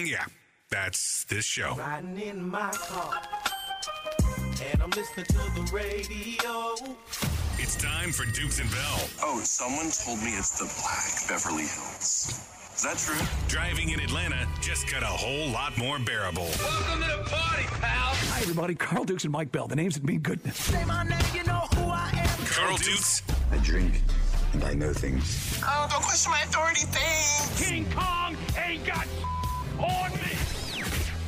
Yeah. That's this show. Riding in my car, and I'm listening to the radio. It's time for Dukes and Bell. Oh, someone told me it's the Black Beverly Hills. Is that true? Driving in Atlanta just got a whole lot more bearable. Welcome to the party, pal. Hi, everybody. Carl Dukes and Mike Bell. The names that mean goodness. Say my name, you know who I am. Carl Dukes. I drink and I know things. Oh, don't question my authority, thanks. King Kong ain't got on me.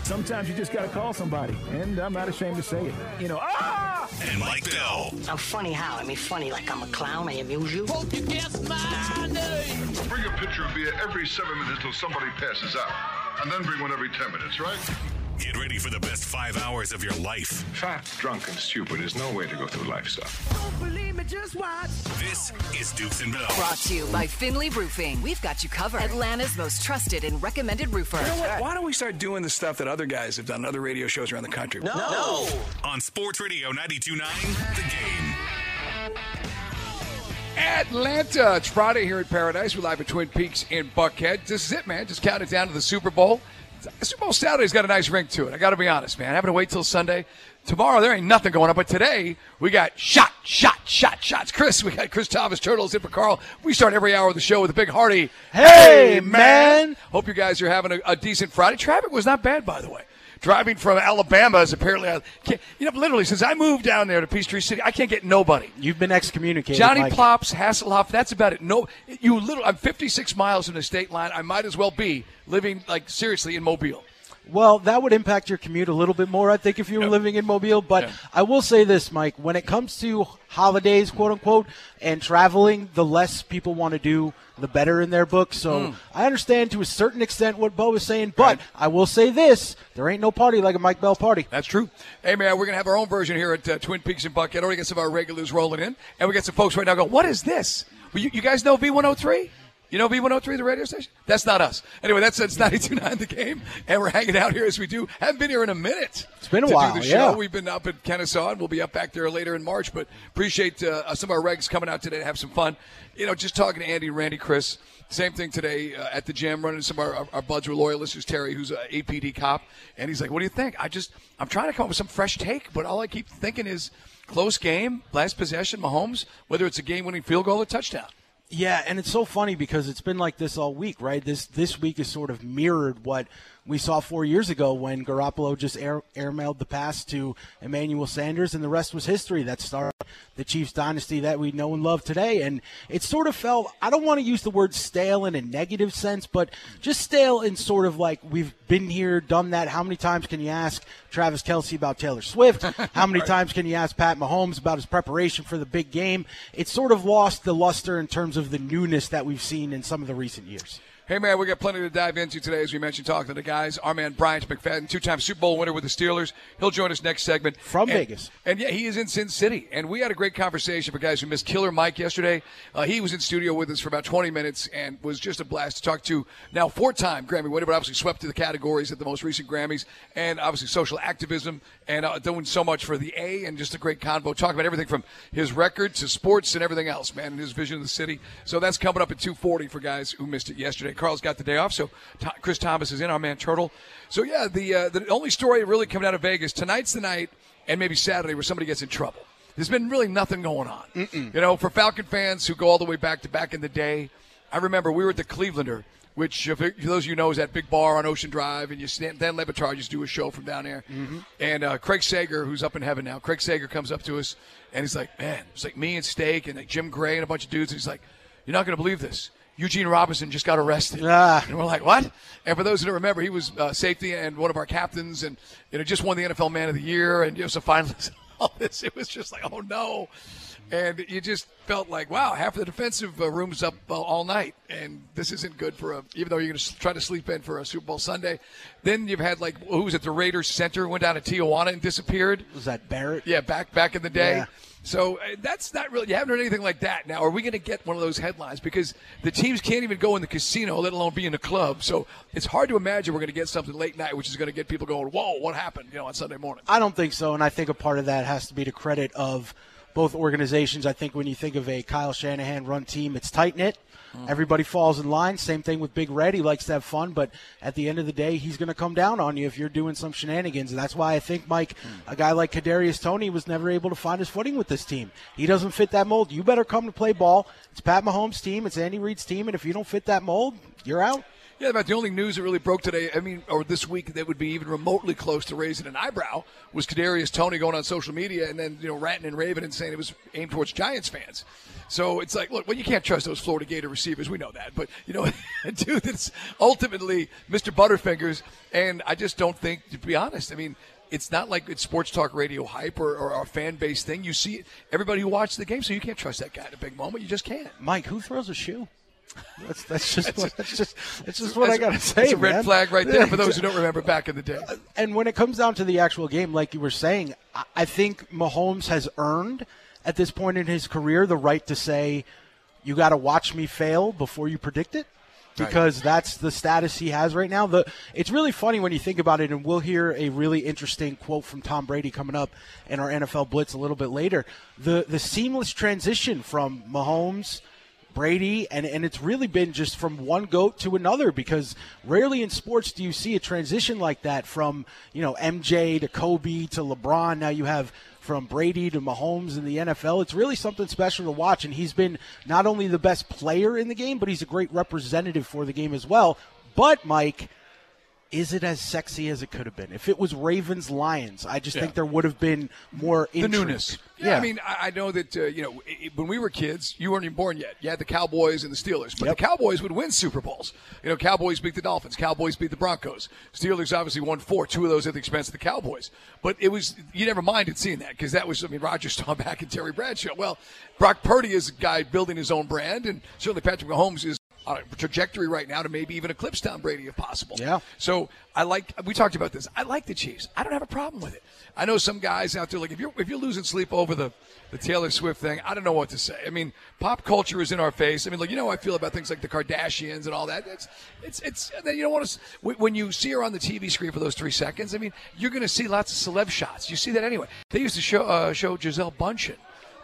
Sometimes you just got to call somebody, and I'm not ashamed to say it. You know, ah! And Mike Bell. I'm funny how? I mean, funny like I'm a clown, I amuse you. Hope you guess my name. Bring a pitcher of beer every 7 minutes till somebody passes out, and then bring one every 10 minutes, right? Get ready for the best 5 hours of your life. Fat, drunk, and stupid is no way to go through life, son. Don't believe me, just watch. This is Dukes and Bell. Brought to you by Finley Roofing. We've got you covered. Atlanta's most trusted and recommended roofer. You know what? Why don't we start doing the stuff that other guys have done on other radio shows around the country? No. On Sports Radio 92.9 The Game. Atlanta. It's Friday here at Paradise. We're live at Twin Peaks in Buckhead. This is it, man. Just count it down to the Super Bowl. Super Bowl Saturday's got a nice ring to it. I got to be honest, man. Having to wait till Sunday. Tomorrow, there ain't nothing going on. But today, we got shots. We got Chris Thomas, Turtles, in for Carl. We start every hour of the show with a big hearty, hey, man. Hope you guys are having a decent Friday. Traffic was not bad, by the way. Driving from Alabama is apparently, literally, since I moved down there to Peachtree City, I can't get nobody. You've been excommunicated. Johnny Mike. Plops, Hasselhoff, that's about it. No, you literally, I'm 56 miles from the state line. I might as well be living, seriously in Mobile. Well, that would impact your commute a little bit more, I think, if you were living in Mobile. But I will say this, Mike, when it comes to holidays, quote unquote, and traveling, the less people want to do, the better in their book. So I understand to a certain extent what Bo was saying, but I will say this, there ain't no party like a Mike Bell party. That's true. Hey, man, we're going to have our own version here at Twin Peaks in Buckhead. Already got some of our regulars rolling in, and we got some folks right now going, what is this? Well, you guys know B103? You know B103, the radio station? That's not us. Anyway, that's 92.9 The Game, and we're hanging out here as we do. Haven't been here in a minute. It's been a while, do the show. We've been up at Kennesaw, and we'll be up back there later in March, but appreciate some of our regs coming out today to have some fun. You know, just talking to Andy, Randy, Chris. Same thing today at the gym, running some of our buds who are loyalists. Who's Terry, who's an APD cop, and he's like, what do you think? I'm trying to come up with some fresh take, but all I keep thinking is close game, last possession, Mahomes, whether it's a game-winning field goal or touchdown. Yeah, and it's so funny because it's been like this all week, right? This week is sort of mirrored what we saw 4 years ago when Garoppolo just airmailed the pass to Emmanuel Sanders, and the rest was history. That started the Chiefs dynasty that we know and love today. And it sort of felt, I don't want to use the word stale in a negative sense, but just stale in sort of like we've been here, done that. How many times can you ask Travis Kelce about Taylor Swift? How many times can you ask Pat Mahomes about his preparation for the big game? It sort of lost the luster in terms of the newness that we've seen in some of the recent years. Hey, man, we got plenty to dive into today, as we mentioned, talking to the guys. Our man, Brian McFadden, two-time Super Bowl winner with the Steelers. He'll join us next segment. From Vegas. And, he is in Sin City. And we had a great conversation for guys who missed Killer Mike yesterday. He was in studio with us for about 20 minutes and was just a blast to talk to. Now, four-time Grammy winner, but obviously swept to the categories at the most recent Grammys. And obviously social activism and doing so much for the A, and just a great convo. Talk about everything from his record to sports and everything else, man, and his vision of the city. So that's coming up at 2:40 for guys who missed it yesterday. Carl's got the day off, so Chris Thomas is in, our man Turtle. So, yeah, the only story really coming out of Vegas, tonight's the night and maybe Saturday where somebody gets in trouble. There's been really nothing going on. Mm-mm. You know, for Falcon fans who go all the way back in the day, I remember we were at the Clevelander which, for those of you know, is that big bar on Ocean Drive, and Dan Lebatard used to do a show from down there. Mm-hmm. And Craig Sager, who's up in heaven now, Craig Sager comes up to us, and he's like, man, it's like me and Steak and like Jim Gray and a bunch of dudes. And he's like, you're not going to believe this. Eugene Robinson just got arrested. And we're like, what? And for those who don't remember, he was safety and one of our captains, and just won the NFL Man of the Year, and was a finalist. All this, it was just like, oh no. And you just felt like, wow, half the defensive room's up all night, and this isn't good for even though you're going to try to sleep in for a Super Bowl Sunday. Then you've had, like, who was it, the Raiders center went down to Tijuana and disappeared. Was that Barrett? Yeah, back in the day. Yeah. So that's not really – you haven't heard anything like that. Now, are we going to get one of those headlines? Because the teams can't even go in the casino, let alone be in the club. So it's hard to imagine we're going to get something late night, which is going to get people going, whoa, what happened, on Sunday morning? I don't think so, and I think a part of that has to be the credit of both organizations. I think when you think of a Kyle Shanahan-run team, it's tight-knit. Everybody falls in line. Same thing with Big Red. He likes to have fun, but at the end of the day, he's going to come down on you if you're doing some shenanigans. And that's why I think, Mike, a guy like Kadarius Toney was never able to find his footing with this team. He doesn't fit that mold. You better come to play ball. It's Pat Mahomes' team. It's Andy Reid's team. And if you don't fit that mold, you're out. Yeah, about the only news that really broke today, or this week, that would be even remotely close to raising an eyebrow was Kadarius Toney going on social media and then ranting and raving and saying it was aimed towards Giants fans. So it's like, look, well, you can't trust those Florida Gator receivers. We know that. But, dude, it's ultimately Mr. Butterfingers, and I just don't think, to be honest, it's not like it's sports talk radio hype or our fan base thing. You see everybody who watches the game, so you can't trust that guy at a big moment. You just can't. Mike, who throws a shoe? That's just what I gotta say. It's a red flag right there for those who don't remember back in the day. And when it comes down to the actual game, like you were saying, I think Mahomes has earned at this point in his career the right to say, "You got to watch me fail before you predict it," because that's the status he has right now. It's really funny when you think about it, and we'll hear a really interesting quote from Tom Brady coming up in our NFL Blitz a little bit later. The seamless transition from Mahomes, Brady, and it's really been just from one GOAT to another, because rarely in sports do you see a transition like that from, MJ to Kobe to LeBron. Now you have from Brady to Mahomes in the NFL. It's really something special to watch, and he's been not only the best player in the game, but he's a great representative for the game as well. But, Mike, is it as sexy as it could have been? If it was Ravens-Lions, I just think there would have been more intrigue. The newness. Yeah. I know that, when we were kids, you weren't even born yet. You had the Cowboys and the Steelers. But the Cowboys would win Super Bowls. Cowboys beat the Dolphins. Cowboys beat the Broncos. Steelers obviously won 4, 2 of those at the expense of the Cowboys. But it was, you never minded seeing that, because that was, Roger Staubach and Terry Bradshaw. Well, Brock Purdy is a guy building his own brand, and certainly Patrick Mahomes is on a trajectory right now to maybe even eclipse Tom Brady if possible. Yeah. So we talked about this. I like the Chiefs. I don't have a problem with it. I know some guys out there, like, if you're losing sleep over the Taylor Swift thing, I don't know what to say. Pop culture is in our face. Look, how I feel about things like the Kardashians and all that. It's you don't want to, when you see her on the TV screen for those 3 seconds, you're going to see lots of celeb shots. You see that anyway. They used to show Gisele Bundchen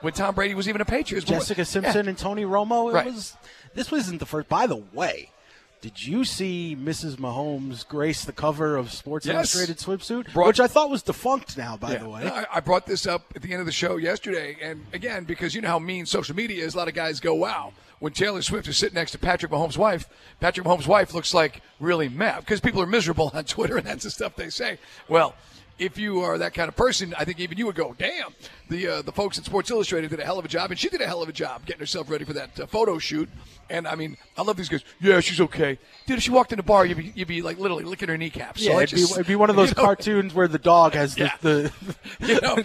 when Tom Brady was even a Patriots. Jessica Simpson and Tony Romo. This wasn't the first. By the way, did you see Mrs. Mahomes grace the cover of Sports Illustrated swimsuit, which I thought was defunct now, by the way? I brought this up at the end of the show yesterday, and again, because you know how mean social media is, a lot of guys go, wow, when Taylor Swift is sitting next to Patrick Mahomes' wife looks like really mad, because people are miserable on Twitter, and that's the stuff they say. Well, if you are that kind of person, I think even you would go, damn, the folks at Sports Illustrated did a hell of a job, and she did a hell of a job getting herself ready for that photo shoot. And, I love these guys. Yeah, she's okay. Dude, if she walked in the bar, you'd be like, literally licking her kneecaps. Yeah, so it'd be one of those cartoons where the dog has the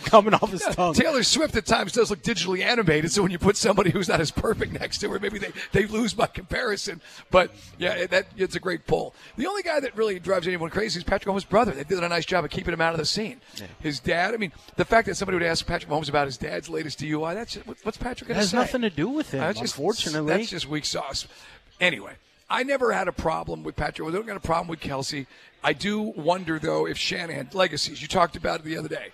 coming off his tongue. Taylor Swift at times does look digitally animated, so when you put somebody who's not as perfect next to her, maybe they lose by comparison. But, it's a great pull. The only guy that really drives anyone crazy is Patrick Mahomes' brother. They did a nice job of keeping him out of the scene. Yeah. His dad, the fact that somebody would ask Patrick Mahomes about his dad's latest DUI, what's Patrick going to say? It has nothing to do with him, unfortunately. That's just weak sauce. Anyway, I never had a problem with Patrick. I don't got a problem with Kelsey. I do wonder, though, if Shanahan, legacies, you talked about it the other day.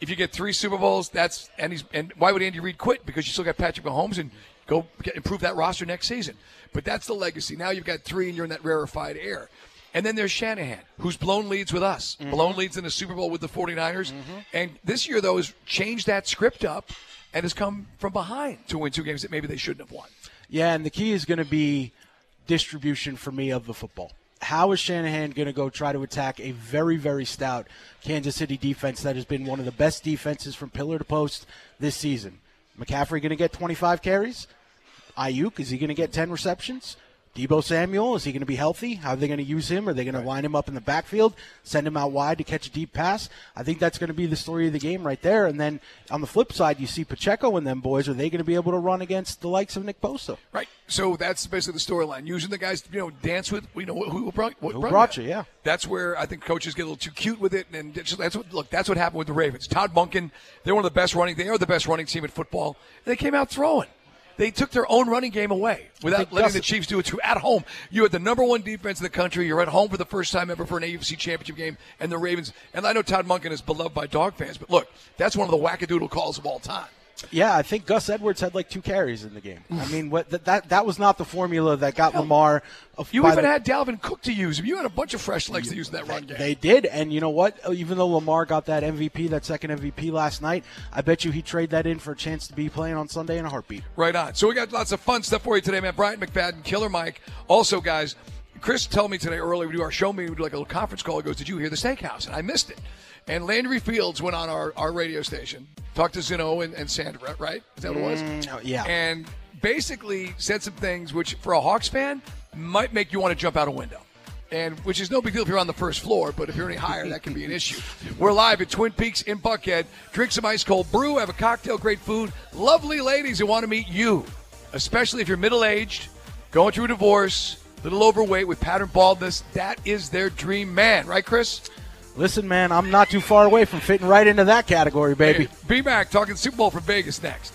If you get 3 Super Bowls, and why would Andy Reid quit? Because you still got Patrick Mahomes and go improve that roster next season. But that's the legacy. Now you've got 3 and you're in that rarefied air. And then there's Shanahan, who's blown leads with us, blown leads in the Super Bowl with the 49ers. Mm-hmm. And this year, though, has changed that script up and has come from behind to win 2 games that maybe they shouldn't have won. Yeah, and the key is going to be, distribution for me of the football. How is Shanahan going to go try to attack a very, very stout Kansas City defense that has been one of the best defenses from pillar to post this season? McCaffrey going to get 25 carries? Ayuk, is he going to get 10 receptions? Debo Samuel, is he going to be healthy? How are they going to use him? Are they going to line him up in the backfield, send him out wide to catch a deep pass? I think that's going to be the story of the game right there. And then on the flip side, you see Pacheco and them boys. Are they going to be able to run against the likes of Nick Bosa? Right. So that's basically the storyline. Using the guys, dance with, who brought you. Yeah. That's where I think coaches get a little too cute with it. And that's what happened with the Ravens. Todd Monken, they are the best running team in football. And they came out throwing. They took their own running game away without letting the Chiefs do it too. At home, you had the number one defense in the country. You're at home for the first time ever for an AFC championship game, and the Ravens. And I know Todd Monken is beloved by dog fans, but look, that's one of the wackadoodle calls of all time. Yeah, I think Gus Edwards had like 2 carries in the game. I mean, that was not the formula that got Lamar. You even had Dalvin Cook to use. You had a bunch of fresh legs to use in that run game. They did, and you know what? Even though Lamar got that second MVP last night, I bet you he traded that in for a chance to be playing on Sunday in a heartbeat. Right on. So we got lots of fun stuff for you today, man. Brian McFadden, Killer Mike. Also, guys, Chris told me today earlier, we do our show meeting, we do like a little conference call. He goes, did you hear the steakhouse? And I missed it. And Landry Fields went on our radio station, talked to Zeno and Sandra, right? Is that what it was? Yeah. And basically said some things which, for a Hawks fan, might make you want to jump out a window. And which is no big deal if you're on the first floor, but if you're any higher, that can be an issue. We're live at Twin Peaks in Buckhead. Drink some ice cold brew, have a cocktail, great food. Lovely ladies who want to meet you, especially if you're middle-aged, going through a divorce, a little overweight with pattern baldness. That is their dream man. Right, Chris? Listen, man, I'm not too far away from fitting right into that category, baby. Hey, be back talking Super Bowl from Vegas next.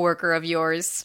of yours.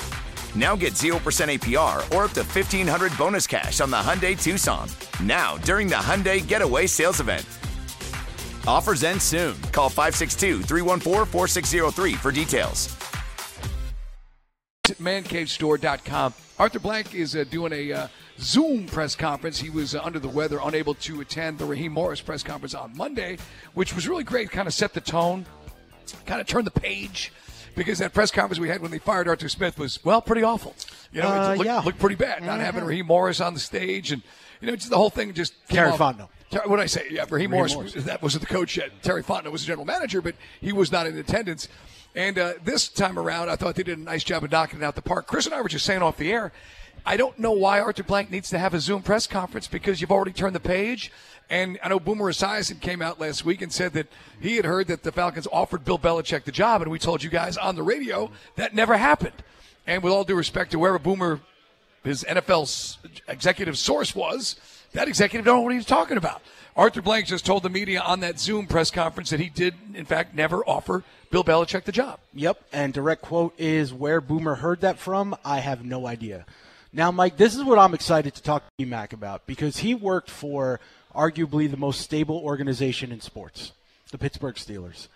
Now get 0% APR or up to $1,500 bonus cash on the Hyundai Tucson. Now, during the Hyundai Getaway Sales Event. Offers end soon. Call 562-314-4603 for details. At mancavestore.com. Arthur Blank is doing a Zoom press conference. He was under the weather, unable to attend the Raheem Morris press conference on Monday, which was really great. Kind of set the tone, kind of turned the page. Because that press conference we had when they fired Arthur Smith was, well, pretty awful. It looked pretty bad. Mm-hmm. Not having Raheem Morris on the stage and, just the whole thing just came Terry Fontenot. What did I say? Yeah, Raheem Morris. That wasn't the coach yet. Terry Fontenot was the general manager, but he was not in attendance. And this time around, I thought they did a nice job of knocking it out the park. Chris and I were just saying off the air, I don't know why Arthur Blank needs to have a Zoom press conference because you've already turned the page. And I know Boomer Esiason came out last week and said that he had heard that the Falcons offered Bill Belichick the job, and we told you guys on the radio that never happened. And with all due respect to wherever Boomer, his NFL executive source was, that executive don't know what he was talking about. Arthur Blank just told the media on that Zoom press conference that he did, in fact, never offer Bill Belichick the job. Yep, and direct quote is, where Boomer heard that from, I have no idea. Now, Mike, this is what I'm excited to talk to Mac about, because he worked for arguably the most stable organization in sports, the Pittsburgh Steelers.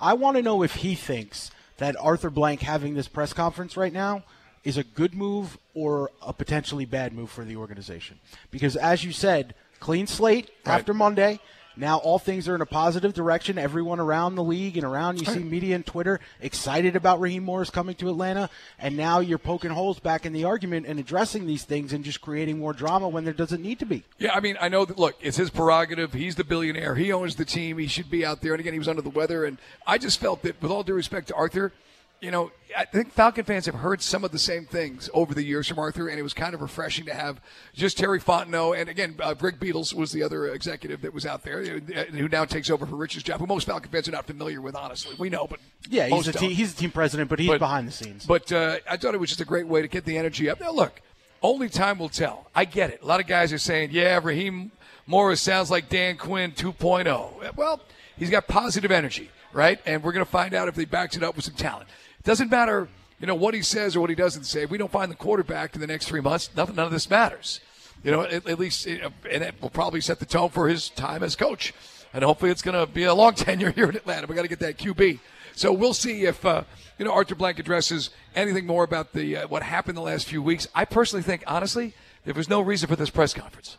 I want to know if he thinks that Arthur Blank having this press conference right now is a good move or a potentially bad move for the organization. Because as you said, clean slate after Monday. Now all things are in a positive direction. Everyone around the league and around, you see media and Twitter excited about Raheem Morris coming to Atlanta. And now you're poking holes back in the argument and addressing these things and just creating more drama when there doesn't need to be. Yeah, I mean, I know that, look, it's his prerogative. He's the billionaire. He owns the team. He should be out there. And again, he was under the weather. And I just felt that, with all due respect to Arthur, you know, I think Falcon fans have heard some of the same things over the years from Arthur, and it was kind of refreshing to have just Terry Fontenot. And again, Rick Beatles was the other executive that was out there, who now takes over for Rich's job, who most Falcon fans are not familiar with, honestly. We know, but yeah, he's the team president, but he's behind the scenes. But I thought it was just a great way to get the energy up. Now, look, only time will tell. I get it. A lot of guys are saying, yeah, Raheem Morris sounds like Dan Quinn 2.0. Well, he's got positive energy, right? And we're going to find out if he backs it up with some talent. Doesn't matter, you know, what he says or what he doesn't say. If we don't find the quarterback in the next 3 months, none of this matters. You know, at least, and it will probably set the tone for his time as coach. And hopefully it's going to be a long tenure here in Atlanta. We got to get that QB. So we'll see if, you know, Arthur Blank addresses anything more about the what happened the last few weeks. I personally think, honestly, there was no reason for this press conference.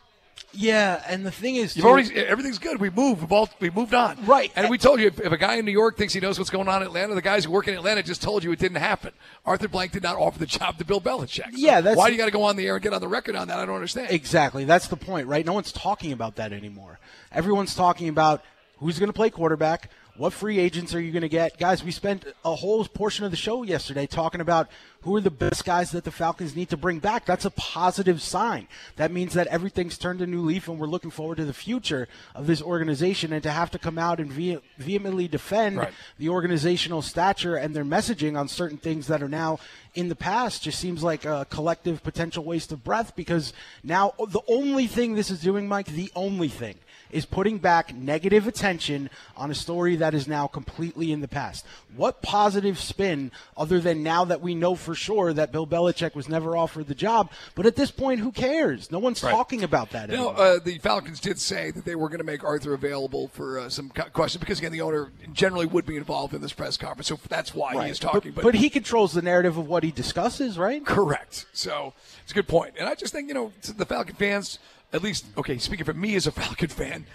Yeah, and the thing is, everything's good. We moved on. Right. And we told you, if a guy in New York thinks he knows what's going on in Atlanta, the guys who work in Atlanta just told you it didn't happen. Arthur Blank did not offer the job to Bill Belichick. So yeah, that's why you got to go on the air and get on the record on that. I don't understand. Exactly. That's the point, right? No one's talking about that anymore. Everyone's talking about who's going to play quarterback, what free agents are you going to get. Guys, we spent a whole portion of the show yesterday talking about who are the best guys that the Falcons need to bring back. That's a positive sign. That means that everything's turned a new leaf, and we're looking forward to the future of this organization. And to have to come out and vehemently defend the organizational stature and their messaging on certain things that are now in the past just seems like a collective potential waste of breath, because now the only thing this is doing, Mike, the only thing, is putting back negative attention on a story that is now completely in the past. What positive spin, other than now that we know for sure that Bill Belichick was never offered the job? But at this point, who cares? No one's talking about that anymore. No, the Falcons did say that they were going to make Arthur available for some questions, because again, the owner generally would be involved in this press conference, so that's why he is talking. But he controls the narrative of what he discusses, right? Correct. So it's a good point. And I just think, you know, to the Falcon fans, at least, okay, speaking for me as a Falcon fan,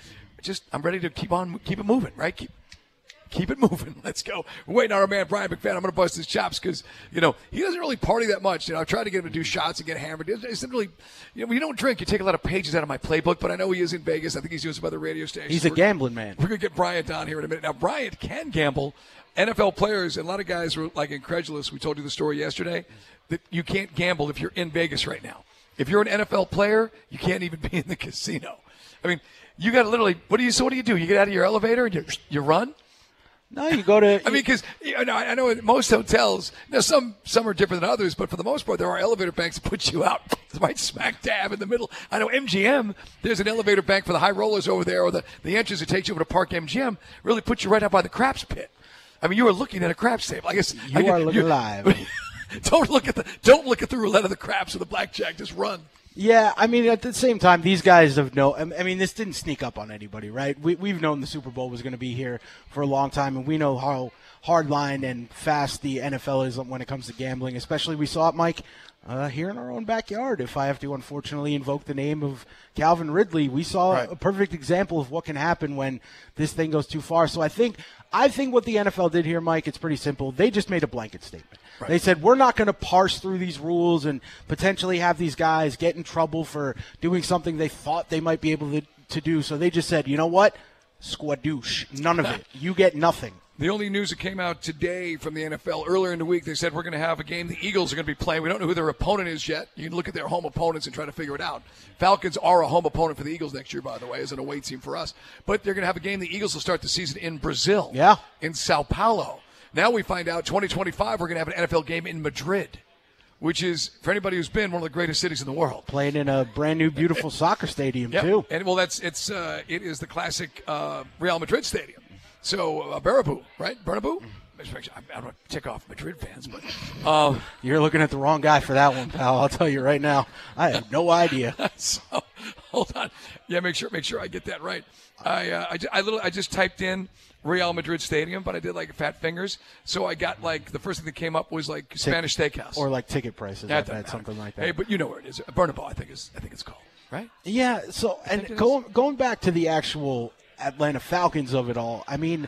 I'm ready to keep it moving, right? Keep it moving. Let's go. We're waiting on our man, Brian McFadden. I'm going to bust his chops because, you know, he doesn't really party that much. You know, I've tried to get him to do shots and get hammered. It's really, you know, when you don't drink, you take a lot of pages out of my playbook, but I know he is in Vegas. I think he's doing some other radio stations. He's a gambling man. We're going to get Bryant on here in a minute. Now, Bryant can gamble. NFL players, and a lot of guys were, like, incredulous. We told you the story yesterday that you can't gamble if you're in Vegas right now. If you're an NFL player, you can't even be in the casino. I mean, you got to literally, what do you do? You get out of your elevator and you run? No, you go to. I mean, because I know in most hotels, some are different than others, but for the most part, there are elevator banks that put you out right smack dab in the middle. I know MGM, there's an elevator bank for the high rollers over there, or the entrance that takes you over to Park MGM really puts you right out by the craps pit. I mean, you are looking at a craps table. I guess you are looking live. Don't look at the roulette of the craps or the blackjack. Just run. Yeah, I mean, at the same time, these guys have this didn't sneak up on anybody, right? We've known the Super Bowl was going to be here for a long time, and we know how hardline and fast the NFL is when it comes to gambling. Especially, we saw it, Mike, here in our own backyard. If I have to, unfortunately, invoke the name of Calvin Ridley, we saw a perfect example of what can happen when this thing goes too far. So I think what the NFL did here, Mike, it's pretty simple. They just made a blanket statement. Right. They said, we're not going to parse through these rules and potentially have these guys get in trouble for doing something they thought they might be able to do. So they just said, you know what? Squadoosh. None of it. You get nothing. The only news that came out today from the NFL earlier in the week, they said we're going to have a game. The Eagles are going to be playing. We don't know who their opponent is yet. You can look at their home opponents and try to figure it out. Falcons are a home opponent for the Eagles next year, by the way, as an away team for us. But they're going to have a game. The Eagles will start the season in Brazil, in Sao Paulo. Now we find out 2025 we're going to have an NFL game in Madrid, which is, for anybody who's been, one of the greatest cities in the world. Playing in a brand-new, beautiful soccer stadium, too. And, well, it is the classic Real Madrid stadium. So, Bernabéu, right? Bernabéu? I don't want to tick off Madrid fans, but you're looking at the wrong guy for that one, pal. I'll tell you right now, I have no idea. So hold on, yeah, make sure I get that right. I just typed in Real Madrid Stadium, but I did like fat fingers, so I got like the first thing that came up was like Spanish steakhouse or like ticket prices, something like that. Hey, but you know where it is, Bernabéu, I think it's called, right? Yeah. So and going back to the actual Atlanta Falcons of it all, I mean,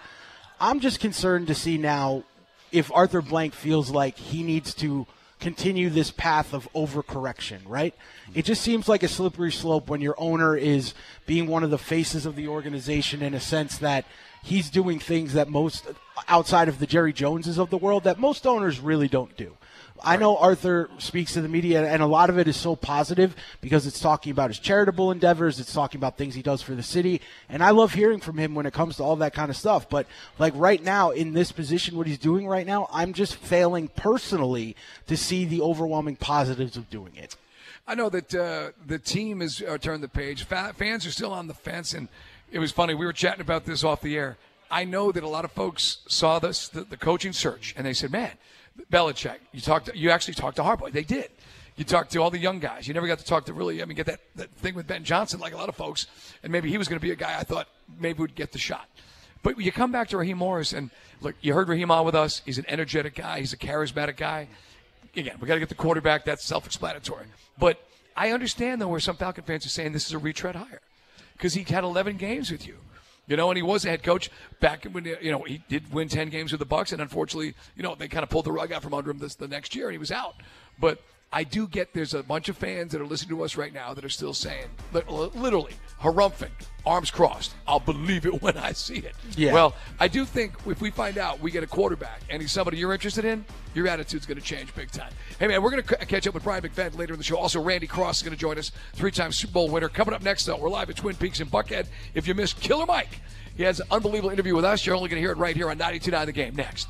I'm just concerned to see now if Arthur Blank feels like he needs to continue this path of overcorrection, right? It just seems like a slippery slope when your owner is being one of the faces of the organization, in a sense that he's doing things that most, outside of the Jerry Joneses of the world, that most owners really don't do. I know Arthur speaks to the media, and a lot of it is so positive because it's talking about his charitable endeavors. It's talking about things he does for the city. And I love hearing from him when it comes to all that kind of stuff. But, like, right now, in this position, what he's doing right now, I'm just failing personally to see the overwhelming positives of doing it. I know that the team has turned the page. Fans are still on the fence, and it was funny. We were chatting about this off the air. I know that a lot of folks saw this, the coaching search, and they said, man, Belichick, you actually talked to Harbaugh. They did. You talked to all the young guys. You never got to talk to get that thing with Ben Johnson like a lot of folks, and maybe he was going to be a guy I thought maybe would get the shot. But you come back to Raheem Morris, and look, you heard Raheem on with us. He's an energetic guy. He's a charismatic guy. Again, we got to get the quarterback. That's self-explanatory. But I understand, though, where some Falcon fans are saying this is a retread hire because he had 11 games with you. You know, and he was a head coach back when, you know, he did win 10 games with the Bucks, and unfortunately, you know, they kind of pulled the rug out from under him the next year, and he was out. But I do get there's a bunch of fans that are listening to us right now that are still saying, literally, harrumphin', arms crossed, I'll believe it when I see it. Yeah. Well, I do think if we find out we get a quarterback and he's somebody you're interested in, your attitude's going to change big time. Hey, man, we're going to catch up with Brian McFadden later in the show. Also, Randy Cross is going to join us, three-time Super Bowl winner. Coming up next, though, we're live at Twin Peaks in Buckhead. If you missed Killer Mike, he has an unbelievable interview with us. You're only going to hear it right here on 92.9 The Game next.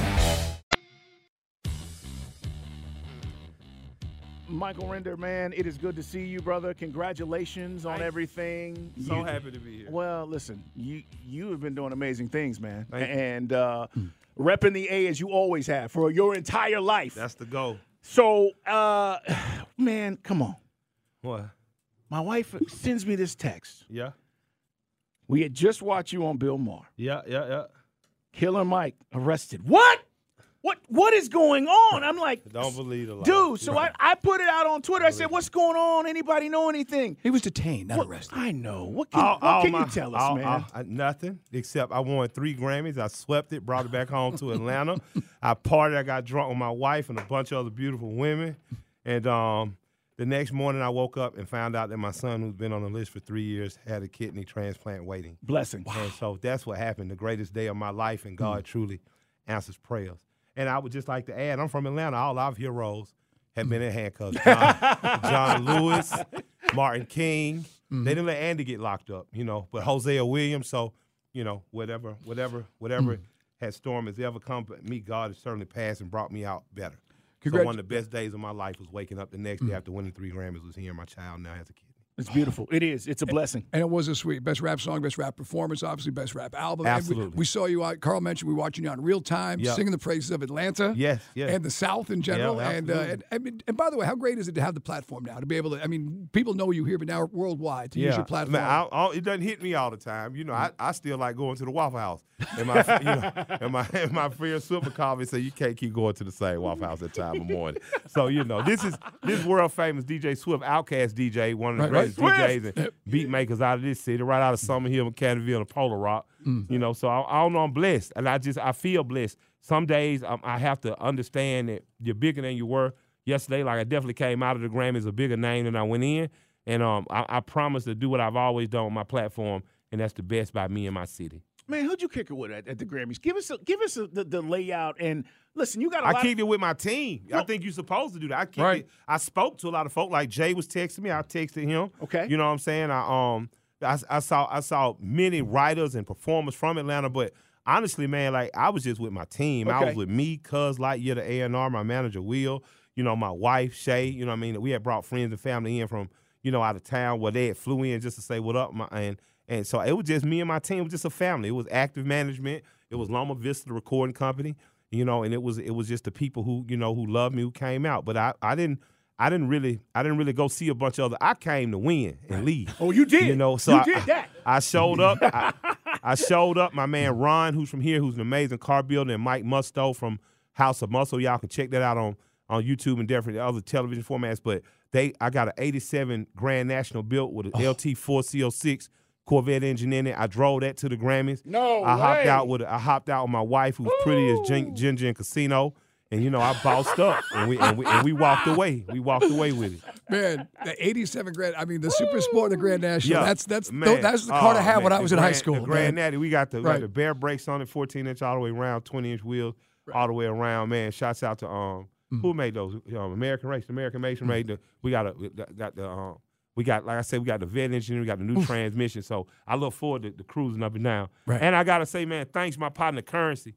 Michael Render, man, it is good to see you, brother. Congratulations on everything. So happy to be here. Well, listen, you have been doing amazing things, man. And repping the A as you always have for your entire life. That's the goal. So, man, come on. What? My wife sends me this text. Yeah. We had just watched you on Bill Maher. Yeah. Killer Mike arrested. What? What is going on? I'm like, don't believe the lie. Dude, so I put it out on Twitter. I said, what's going on? Anybody know anything? He was detained, not arrested. I know. What can you tell us, man? Nothing, except I won 3 Grammys. I swept it, brought it back home to Atlanta. I partied. I got drunk with my wife and a bunch of other beautiful women. And the next morning I woke up and found out that my son, who's been on the list for 3 years, had a kidney transplant waiting. Blessing. Wow. And so that's what happened, the greatest day of my life, and God truly answers prayers. And I would just like to add, I'm from Atlanta. All our heroes have been in handcuffs. John Lewis, Martin King. Mm-hmm. They didn't let Andy get locked up, you know, but Hosea Williams. So, you know, whatever had storm has ever come, but me, God has certainly passed and brought me out better. So one of the best days of my life was waking up the next day after winning 3 Grammys, was hearing my child now has a kid. It's beautiful. It is. It's a blessing. And it was a sweet. Best rap song, best rap performance, obviously best rap album. Absolutely. We saw you out. Carl mentioned we were watching you on Real Time, singing the praises of Atlanta. Yes, yes. And the South in general. Yeah, and by the way, how great is it to have the platform now to be able to, I mean, people know you here, but now worldwide to use your platform. Man, it doesn't hit me all the time. You know, I still like going to the Waffle House. And my, you know, and my friend Super called me and said, you can't keep going to the same Waffle House at time of morning. So, you know, this world famous DJ Swift, outcast DJ, one of the greatest DJs and beat makers out of this city, right out of Summerhill and Canterville and Polar Rock. You know, so I don't know, I'm blessed. And I feel blessed. Some days I have to understand that you're bigger than you were yesterday. Like, I definitely came out of the Grammys a bigger name than I went in. And I promise to do what I've always done with my platform, and that's the best by me and my city. Man, who'd you kick it with at the Grammys? Give us the layout. And listen, you got a lot. I kicked it with my team. Well, I think you're supposed to do that. I kicked it. I spoke to a lot of folk. Like Jay was texting me. I texted him. Okay. You know what I'm saying? I saw many writers and performers from Atlanta, but honestly, man, like I was just with my team. Okay. I was with me, Cuz Lightyear, the A&R, my manager Will, you know, my wife Shay, you know what I mean? We had brought friends and family in from, you know, out of town where they had flew in just to say what up, and so it was just me and my team. It was just a family. It was Active Management. It was Loma Vista, the recording company, you know, and it was just the people who, you know, who loved me, who came out. But I didn't really go see a bunch of other. I came to win and leave. Oh, you did. You know, so you did that. I showed up. I showed up. My man Ron, who's from here, who's an amazing car builder, and Mike Musto from House of Muscle. Y'all can check that out on YouTube and different other television formats. But I got an 87 Grand National built with an LT4 CO6. Corvette engine in it. I drove that to the Grammys. I hopped out with my wife, who's pretty as Ginger in Casino, and you know I bossed up, and we walked away. We walked away with it. Man, the 87 Grand. I mean, the Super Sport, the Grand National. Yeah, that's the car to have when I was in high school. The Grand Natty. We got the bare brakes on it, 14-inch all the way around, 20-inch wheels all the way around. Man, shouts out to who made those? American Race. American Mason made the. We got the vet engineer, we got the new transmission. So I look forward to cruising up and down. Right. And I got to say, man, thanks my partner, Currency.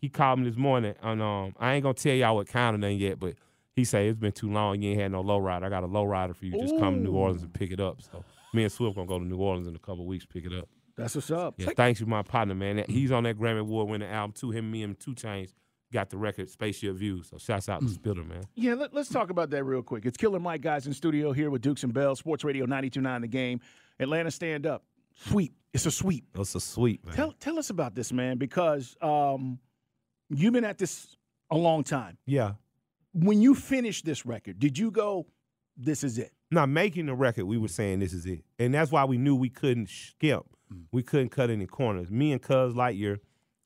He called me this morning, and I ain't going to tell y'all what kind of thing yet, but he said, it's been too long, you ain't had no lowrider. I got a lowrider for you. Just come to New Orleans and pick it up. So me and Swift going to go to New Orleans in a couple of weeks, pick it up. That's what's up. Yeah, thanks to my partner, man. He's on that Grammy Award-winning album, too. Him, me, and 2 Chainz. Got the record Spaceship View, so shouts out to Spiller, man. Yeah, let's talk about that real quick. It's Killer Mike, guys, in studio here with Dukes and Bell, Sports Radio 92.9 The Game. Atlanta stand up. Sweep. It's a sweep. It's a sweep, man. Tell us about this, man, because you've been at this a long time. Yeah. When you finished this record, did you go, this is it? Now, making the record, we were saying this is it. And that's why we knew we couldn't skip. We couldn't cut any corners. Me and Cuz Lightyear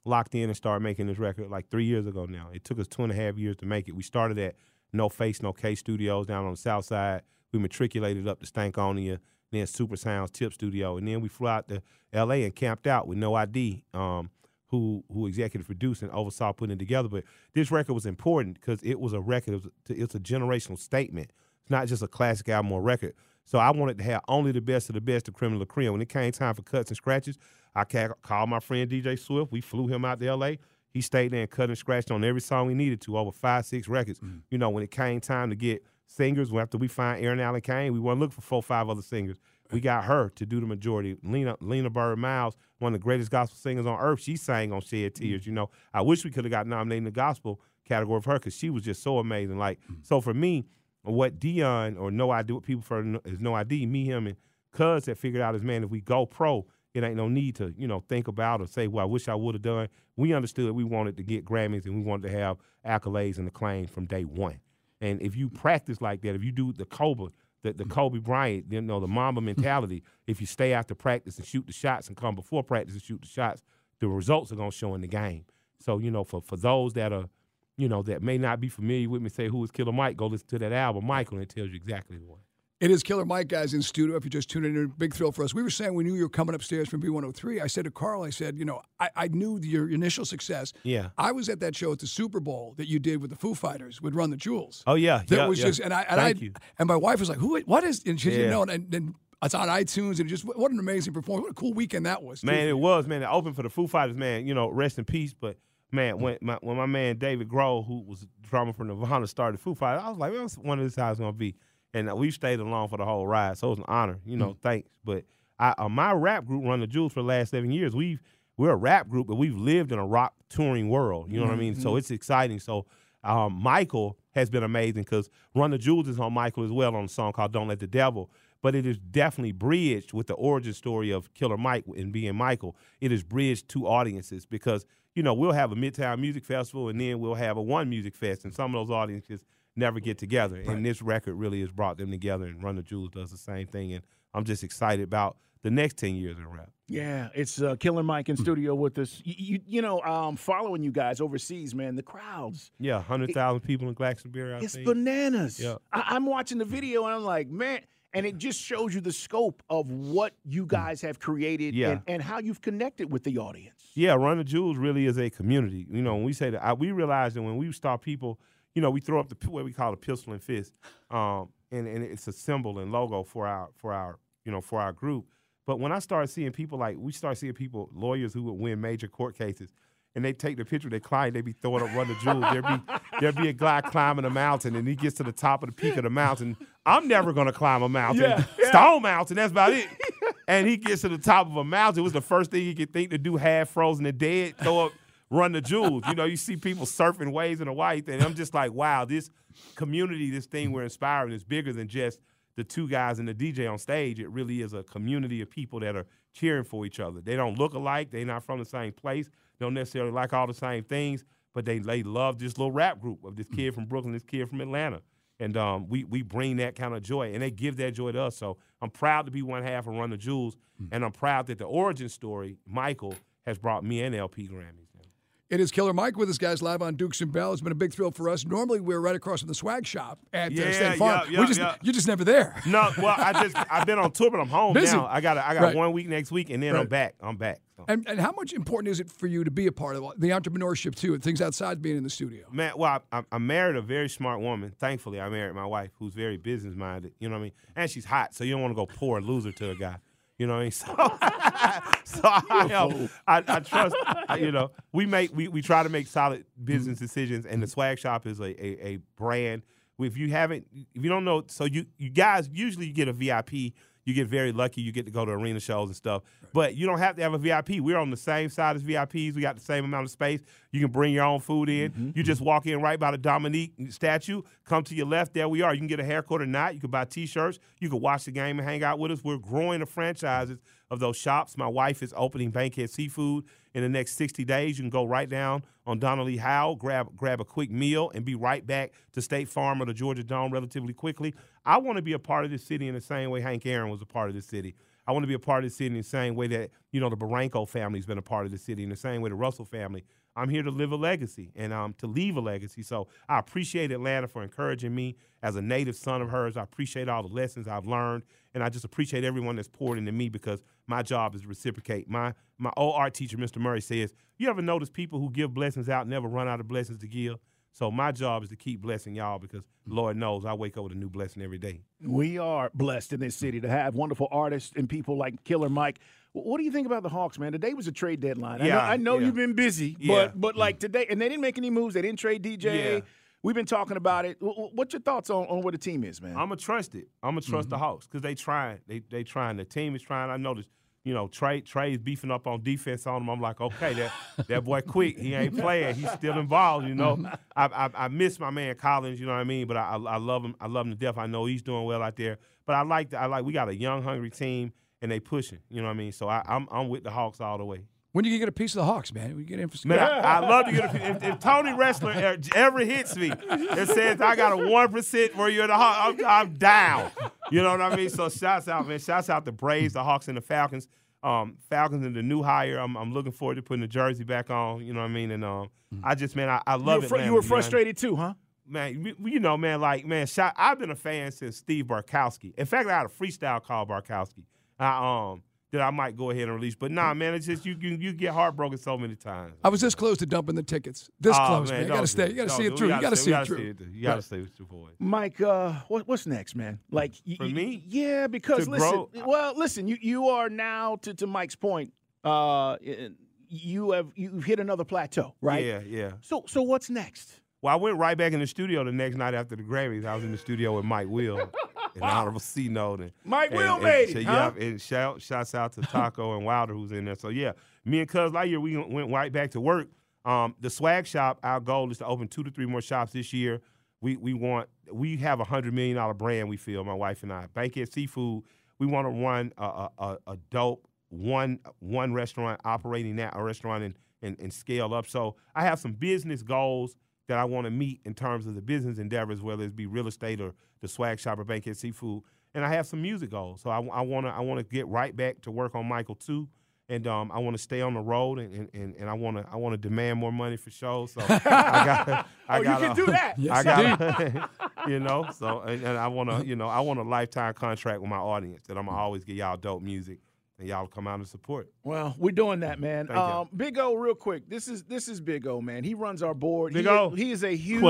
locked in and started making this record like 3 years ago now. It took us 2.5 years to make it. We started at No Face, No Case Studios down on the south side. We matriculated up to Stankonia, then Super Sounds Tip Studio, and then we flew out to L.A. and camped out with No ID, who executive produced and oversaw putting it together. But this record was important because it was a record. It's a generational statement. It's not just a classic album or record. So I wanted to have only the best of the best of Criminal Creole. When it came time for cuts and scratches, I called my friend DJ Swift. We flew him out to L.A. He stayed there and cut and scratched on every song we needed to, over 5-6 records. Mm-hmm. You know, when it came time to get singers, after we find Aaron Allen Kane, we weren't looking for 4 or 5 other singers. We got her to do the majority. Lena Bird Miles, one of the greatest gospel singers on earth, she sang on Shed Tears. Mm-hmm. You know, I wish we could have got nominated in the gospel category for her because she was just so amazing. Like, so for me, what Dion or No ID, what people for is No ID, me, him, and Cuz that figured out is, man, if we go pro, it ain't no need to, you know, think about or say, well, I wish I would have done. We understood we wanted to get Grammys and we wanted to have accolades and acclaim from day one. And if you practice like that, if you do the Cobra, the Kobe Bryant, you know, the Mamba mentality, if you stay after practice and shoot the shots and come before practice and shoot the shots, the results are going to show in the game. So, you know, for those that are, you know, that may not be familiar with me, say, who is Killer Mike, go listen to that album, Michael, and it tells you exactly what. It is Killer Mike, guys, in studio. If you just tuned in, big thrill for us. We were saying we knew you were coming upstairs from B103. I said to Carl, I said, you know, I knew your initial success. Yeah. I was at that show at the Super Bowl that you did with the Foo Fighters with Run the Jewels. Oh, yeah. And my wife was like, who, what is, and she didn't know, and then it's on iTunes, and just what an amazing performance. What a cool weekend that was. Man, it was, man. It opened for the Foo Fighters, man. You know, rest in peace, but man, when my man David Grohl, who was drummer for Nirvana, started Foo Fighters, I was like, man, one of these guys going to be. And we stayed along for the whole ride, so it was an honor. You know, thanks. But my rap group, Run the Jewels, for the last 7 years, we're a rap group, but we've lived in a rock touring world. You know what I mean? So it's exciting. So Michael has been amazing because Run the Jewels is on Michael as well on a song called Don't Let the Devil. But it is definitely bridged with the origin story of Killer Mike and being Michael. It is bridged to audiences because, you know, we'll have a Midtown Music Festival and then we'll have a One Music Fest, and some of those audiences never get together. Right. And this record really has brought them together, and Run the Jewels does the same thing. And I'm just excited about the next 10 years in rap. Yeah, it's Killer Mike in studio with us. You know, following you guys overseas, man, the crowds. Yeah, 100,000 people in Glastonbury. It's bananas. Yeah. I'm watching the video and I'm like, man. And it just shows you the scope of what you guys have created and how you've connected with the audience. Yeah, Run the Jewels really is a community. You know, when we say that, we realize that when we start people, you know, we throw up the what we call a pistol and fist, and it's a symbol and logo for our group. But when I start seeing people lawyers who would win major court cases, and they take the picture of their client, they be throwing up Run the Jewels. There'd be a guy climbing a mountain, and he gets to the top of the peak of the mountain. I'm never going to climb a mountain. Yeah. Stone Mountain, that's about it. And he gets to the top of a mountain. It was the first thing he could think to do, half frozen and dead, throw up Run the Jewels. You know, you see people surfing waves in a white thing. And I'm just like, wow, this community, this thing we're inspiring is bigger than just the two guys and the DJ on stage. It really is a community of people that are cheering for each other. They don't look alike. They're not from the same place. Don't necessarily like all the same things, but they love this little rap group of this kid from Brooklyn, this kid from Atlanta. And we bring that kind of joy, and they give that joy to us. So I'm proud to be one half of Run the Jewels, and I'm proud that the origin story, Michael, has brought me and LP Grammys. It is Killer Mike with us, guys, live on Dukes and Bell. It's been a big thrill for us. Normally, we're right across from the swag shop at State Farm. You're just never there. No, well, I've been on tour, but I'm home now. I got 1 week next week, and then I'm back. So. And how much important is it for you to be a part of the entrepreneurship, too, and things outside being in the studio? Man, well, I married a very smart woman. Thankfully, I married my wife, who's very business-minded. You know what I mean? And she's hot, so you don't want to go poor loser to a guy. You know what I mean? So, I trust, you know, we try to make solid business decisions, and the swag shop is a brand. If you don't know, so you guys, usually you get a VIP, you get very lucky, you get to go to arena shows and stuff, but you don't have to have a VIP. We're on the same side as VIPs. We got the same amount of space. You can bring your own food in. You just walk in right by the Dominique statue, come to your left, there we are. You can get a haircut or not. You can buy T-shirts. You can watch the game and hang out with us. We're growing the franchises of those shops. My wife is opening Bankhead Seafood in the next 60 days. You can go right down on Donnelly Howell, grab a quick meal, and be right back to State Farm or the Georgia Dome relatively quickly. I want to be a part of this city in the same way Hank Aaron was a part of this city. I want to be a part of this city in the same way that, you know, the Barranco family's been a part of the city, in the same way the Russell family. I'm here to live a legacy and to leave a legacy. So I appreciate Atlanta for encouraging me as a native son of hers. I appreciate all the lessons I've learned, and I just appreciate everyone that's poured into me because my job is to reciprocate. My old art teacher, Mr. Murray, says, you ever notice people who give blessings out never run out of blessings to give? So my job is to keep blessing y'all because Lord knows I wake up with a new blessing every day. We are blessed in this city to have wonderful artists and people like Killer Mike. What do you think about the Hawks, man? Today was a trade deadline. Yeah, I know you've been busy, but like today, and they didn't make any moves. They didn't trade DJ. Yeah. We've been talking about it. What's your thoughts on where the team is, man? I'm going to trust it. I'm going to trust the Hawks because they trying. They trying. The team is trying. I noticed. You know, Trey's beefing up on defense on him. I'm like, okay, that boy quick. He ain't playing. He's still involved, you know. I miss my man Collins, you know what I mean? But I love him. I love him to death. I know he's doing well out there. But we got a young, hungry team, and they pushing, you know what I mean? So I'm with the Hawks all the way. When do you get a piece of the Hawks, man? We get in for some. Man, I love to get a piece. If Tony Wrestler ever hits me and says I got a 1% where you're the Hawks, I'm down. You know what I mean? So shouts out, man. Shouts out the Braves, the Hawks, and the Falcons. Falcons and the new hire. I'm looking forward to putting the jersey back on. You know what I mean? And I love it. You were frustrated too, huh? Man, you know, man, like, man, I've been a fan since Steve Barkowski. In fact, I had a freestyle called Barkowski. That I might go ahead and release. But, nah, man, it's just you get heartbroken so many times. I was this close to dumping the tickets. This close, man. You got to stay. You got to see it through. You got to see it through. You got to stay with your boy. Mike, what's next, man? Like, for me? Yeah, because, listen, you are now, to Mike's point, you've hit another plateau, right? Yeah. So what's next? Well, I went right back in the studio the next night after the Grammys. I was in the studio with Mike Will. And Honorable C Note. Mike Will made it. Huh? Yeah, and shouts out to Taco and Wilder who's in there. So, yeah, me and Cuz Lightyear, we went right back to work. The swag shop, our goal is to open 2 to 3 more shops this year. We have a $100 million brand, we feel, my wife and I. Bankhead Seafood, we want to run a dope one restaurant, operating that restaurant and scale up. So I have some business goals that I want to meet in terms of the business endeavors, whether it be real estate or the swag shop or Bankhead Seafood. And I have some music goals. So I want to get right back to work on Michael, too. And I want to stay on the road, and I want to demand more money for shows. So you can do that. Yes, I got you know. So and I want a lifetime contract with my audience that I'm gonna always give y'all dope music, and y'all come out and support. Well, we're doing that, man. Big O, real quick. This is Big O, man. He runs our board. Big O, he is a huge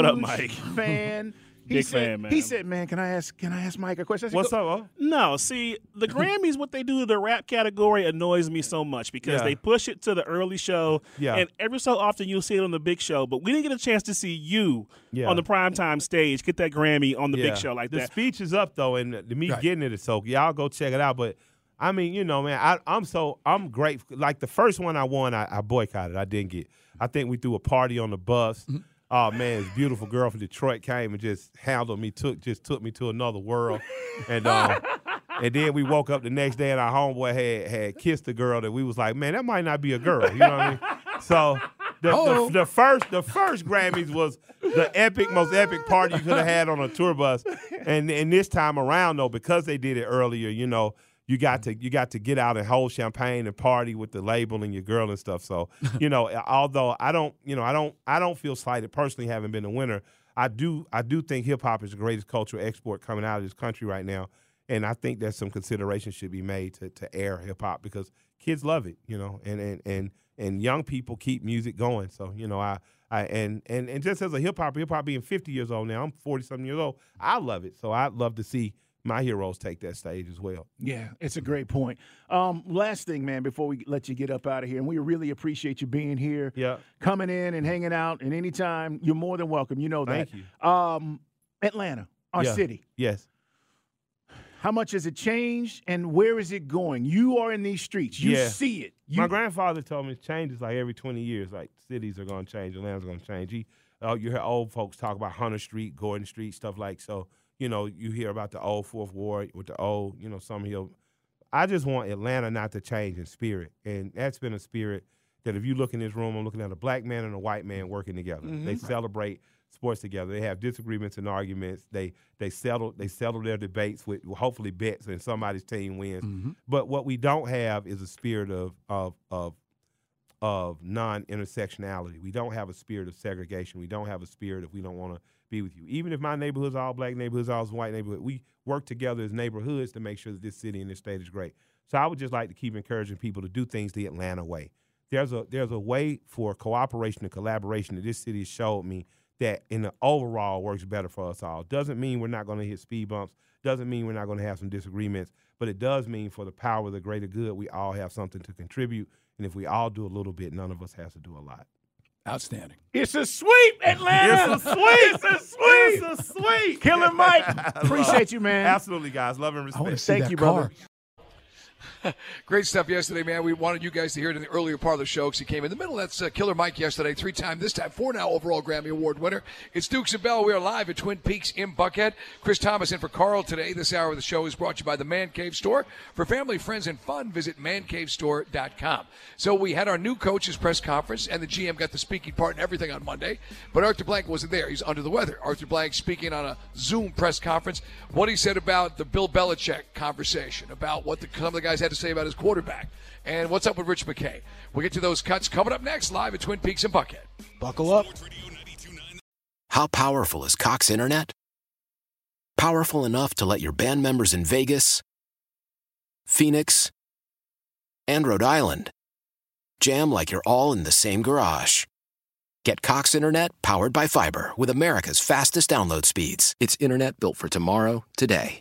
fan. Big fan, man. He said, "Man, can I ask Mike a question?" What's up? Oh? No, see, the Grammys, what they do to the rap category annoys me so much because they push it to the early show, and every so often you'll see it on the big show. But we didn't get a chance to see you on the primetime stage get that Grammy on the big show like that. The speech is up though, and getting it is so y'all go check it out. But I mean, you know, man, I'm grateful. Like the first one I won, I boycotted. I didn't get. I think we threw a party on the bus. Mm-hmm. Oh, man, this beautiful girl from Detroit came and just handled me, took me to another world. And then we woke up the next day and our homeboy had kissed a girl that we was like, man, that might not be a girl. You know what I mean? So the first Grammys was the most epic party you could have had on a tour bus. And this time around, though, because they did it earlier, you know, you got to get out and hold champagne and party with the label and your girl and stuff. So, you know, although I don't feel slighted personally having been a winner, I do think hip hop is the greatest cultural export coming out of this country right now. And I think that some consideration should be made to air hip hop because kids love it, you know, and young people keep music going. So, you know, I just as a hip hop being 50 years old now, I'm 40-something years old, I love it. So I'd love to see my heroes take that stage as well. Yeah, it's a great point. Last thing, man, before we let you get up out of here, and we really appreciate you being here, coming in and hanging out, and anytime, you're more than welcome. You know that. Thank you. Atlanta, our city. Yes. How much has it changed, and where is it going? You are in these streets. You see it. My grandfather told me it changes like every 20 years. Like, cities are going to change, Atlanta's going to change. You hear old folks talk about Hunter Street, Gordon Street, stuff like so. You know, you hear about the old Fourth Ward with the old, you know, Summerhill. I just want Atlanta not to change in spirit. And that's been a spirit that if you look in this room, I'm looking at a black man and a white man working together. Mm-hmm. They celebrate sports together. They have disagreements and arguments. They settle their debates with hopefully bets and somebody's team wins. Mm-hmm. But what we don't have is a spirit of non-intersectionality. We don't have a spirit of segregation. We don't have a spirit if we don't want to be with you. Even if my neighborhood's all black neighborhood's all white neighborhood, we work together as neighborhoods to make sure that this city and this state is great. So I would just like to keep encouraging people to do things the Atlanta way. There's a way for cooperation and collaboration that this city has showed me that in the overall works better for us all. Doesn't mean we're not going to hit speed bumps. Doesn't mean we're not going to have some disagreements. But it does mean for the power of the greater good, we all have something to contribute. And if we all do a little bit, none of us has to do a lot. Outstanding. It's a sweep, Atlanta. It's a sweep. It's a sweep. Killer Mike. Appreciate you, man. Absolutely, guys. Love and respect. Thank you, brother. Great stuff yesterday, man. We wanted you guys to hear it in the earlier part of the show because he came in the middle. That's Killer Mike yesterday, four-time overall Grammy Award winner. It's Dukes and Bell. We are live at Twin Peaks in Buckhead. Chris Thomas in for Carl today. This hour of the show is brought to you by the Man Cave Store. For family, friends, and fun, visit mancavestore.com. So we had our new coach's press conference, and the GM got the speaking part and everything on Monday, but Arthur Blank wasn't there. He's under the weather. Arthur Blank speaking on a Zoom press conference. What he said about the Bill Belichick conversation, about what some of the guys had to say about his quarterback and what's up with Rich McKay. We'll get to those cuts coming up next live at Twin Peaks and Buckhead. Buckle up. How powerful is Cox Internet? Powerful enough to let your band members in Vegas, Phoenix, and Rhode Island jam like you're all in the same garage. Get Cox Internet powered by fiber with America's fastest download speeds. It's internet built for tomorrow, today.